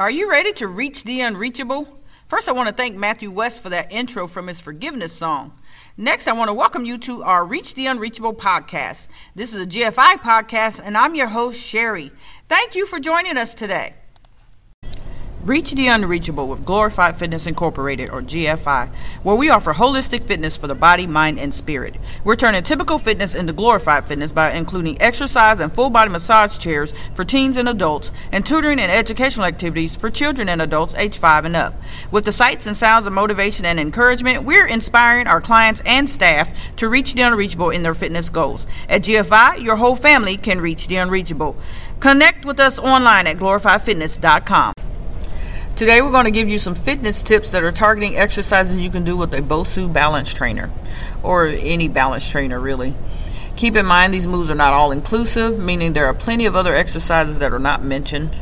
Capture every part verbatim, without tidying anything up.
Are you ready to reach the unreachable? First, I want to thank Matthew West for that intro from his forgiveness song. Next, I want to welcome you to our Reach the Unreachable podcast. This is a G F I podcast, and I'm your host, Sherry. Thank you for joining us today. Reach the Unreachable with Glorified Fitness Incorporated, or G F I, where we offer holistic fitness for the body, mind, and spirit. We're turning typical fitness into glorified fitness by including exercise and full-body massage chairs for teens and adults, and tutoring and educational activities for children and adults age five and up. With the sights and sounds of motivation and encouragement, we're inspiring our clients and staff to reach the unreachable in their fitness goals. At G F I, your whole family can reach the unreachable. Connect with us online at glorified fitness dot com. Today we're going to give you some fitness tips that are targeting exercises you can do with a Bosu balance trainer, or any balance trainer really. Keep in mind these moves are not all inclusive, meaning there are plenty of other exercises that are not mentioned.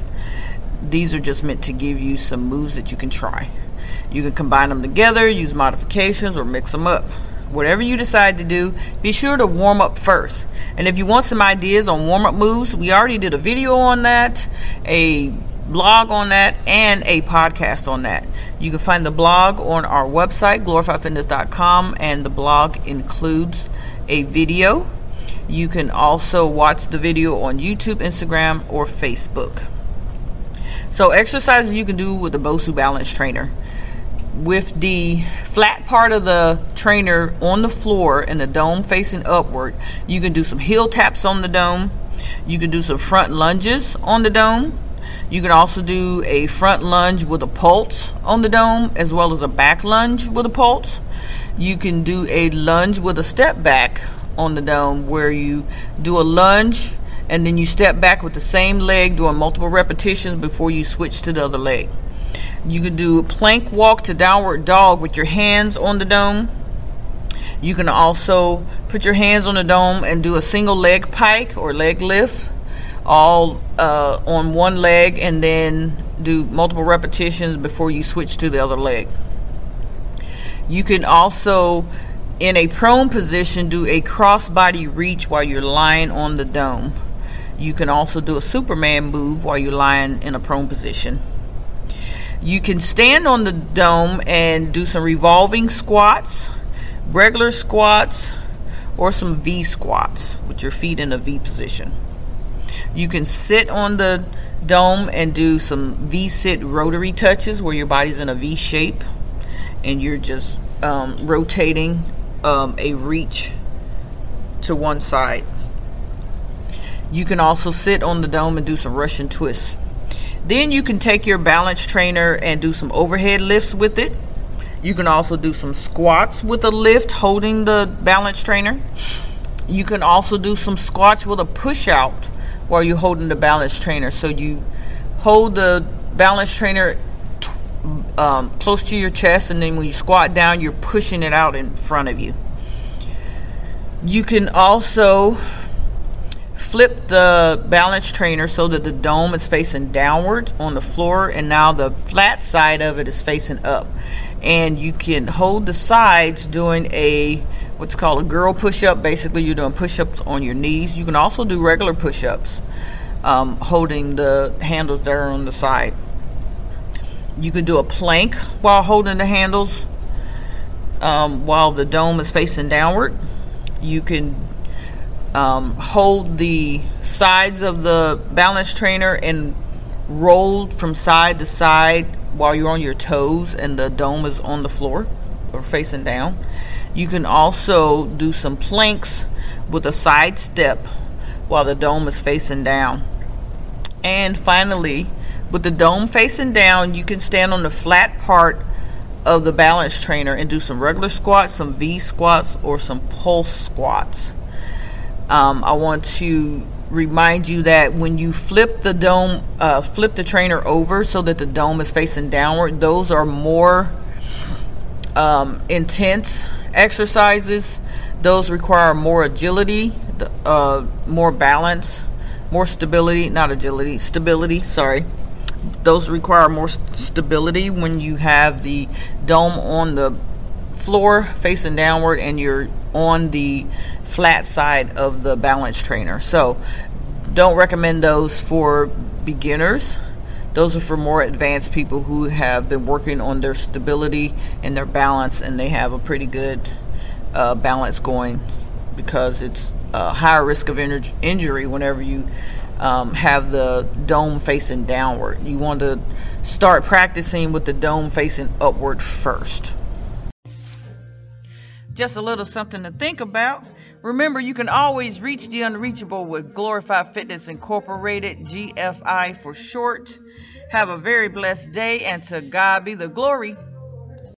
These are just meant to give you some moves that you can try. You can combine them together, use modifications, or mix them up. Whatever you decide to do, be sure to warm up first. And if you want some ideas on warm up moves, we already did a video on that, a blog on that, and a podcast on that. You can find the blog on our website, glorified fitness dot com, and the blog includes a video. You can also watch the video on YouTube, Instagram, or Facebook. So exercises you can do with the Bosu balance trainer. With the flat part of the trainer on the floor and the dome facing upward, you can do some heel taps on the dome. You can do some front lunges on the dome. You can also do a front lunge with a pulse on the dome, as well as a back lunge with a pulse. You can do a lunge with a step back on the dome, where you do a lunge and then you step back with the same leg, doing multiple repetitions before you switch to the other leg. You can do a plank walk to downward dog with your hands on the dome. You can also put your hands on the dome and do a single leg pike or leg lift, all uh, on one leg, and then do multiple repetitions before you switch to the other leg. You can also, in a prone position, do a cross-body reach while you're lying on the dome. You can also do a Superman move while you're lying in a prone position. You can stand on the dome and do some revolving squats, regular squats, or some V squats with your feet in a V position. You can sit on the dome and do some V-sit rotary touches, where your body's in a V shape and you're just um, rotating um, a reach to one side. You can also sit on the dome and do some Russian twists. Then you can take your balance trainer and do some overhead lifts with it. You can also do some squats with a lift holding the balance trainer. You can also do some squats with a push out while you're holding the balance trainer. So you hold the balance trainer t- um, close to your chest, and then when you squat down, you're pushing it out in front of you. You can also flip the balance trainer so that the dome is facing downward on the floor, and now the flat side of it is facing up. And you can hold the sides doing a what's called a girl push-up. Basically, you're doing push-ups on your knees. You can also do regular push-ups, um, holding the handles that are on the side. You can do a plank while holding the handles um, while the dome is facing downward. You can um, hold the sides of the balance trainer and roll from side to side while you're on your toes and the dome is on the floor or facing down. You can also do some planks with a side step while the dome is facing down. And finally, with the dome facing down, you can stand on the flat part of the balance trainer and do some regular squats, some V squats, or some pulse squats. Um, I want to remind you that when you flip the dome, uh, flip the trainer over so that the dome is facing downward, those are more um, intense exercises. Those require more agility, uh, more balance, more stability, not agility, stability, sorry. Those require more st- stability when you have the dome on the floor facing downward and you're on the flat side of the balance trainer. So don't recommend those for beginners. Those are for more advanced people who have been working on their stability and their balance, and they have a pretty good uh, balance going, because it's a higher risk of in- injury whenever you um, have the dome facing downward. You want to start practicing with the dome facing upward first. Just a little something to think about. Remember, you can always reach the unreachable with Glorified Fitness Incorporated, G F I for short. Have a very blessed day, and to God be the glory.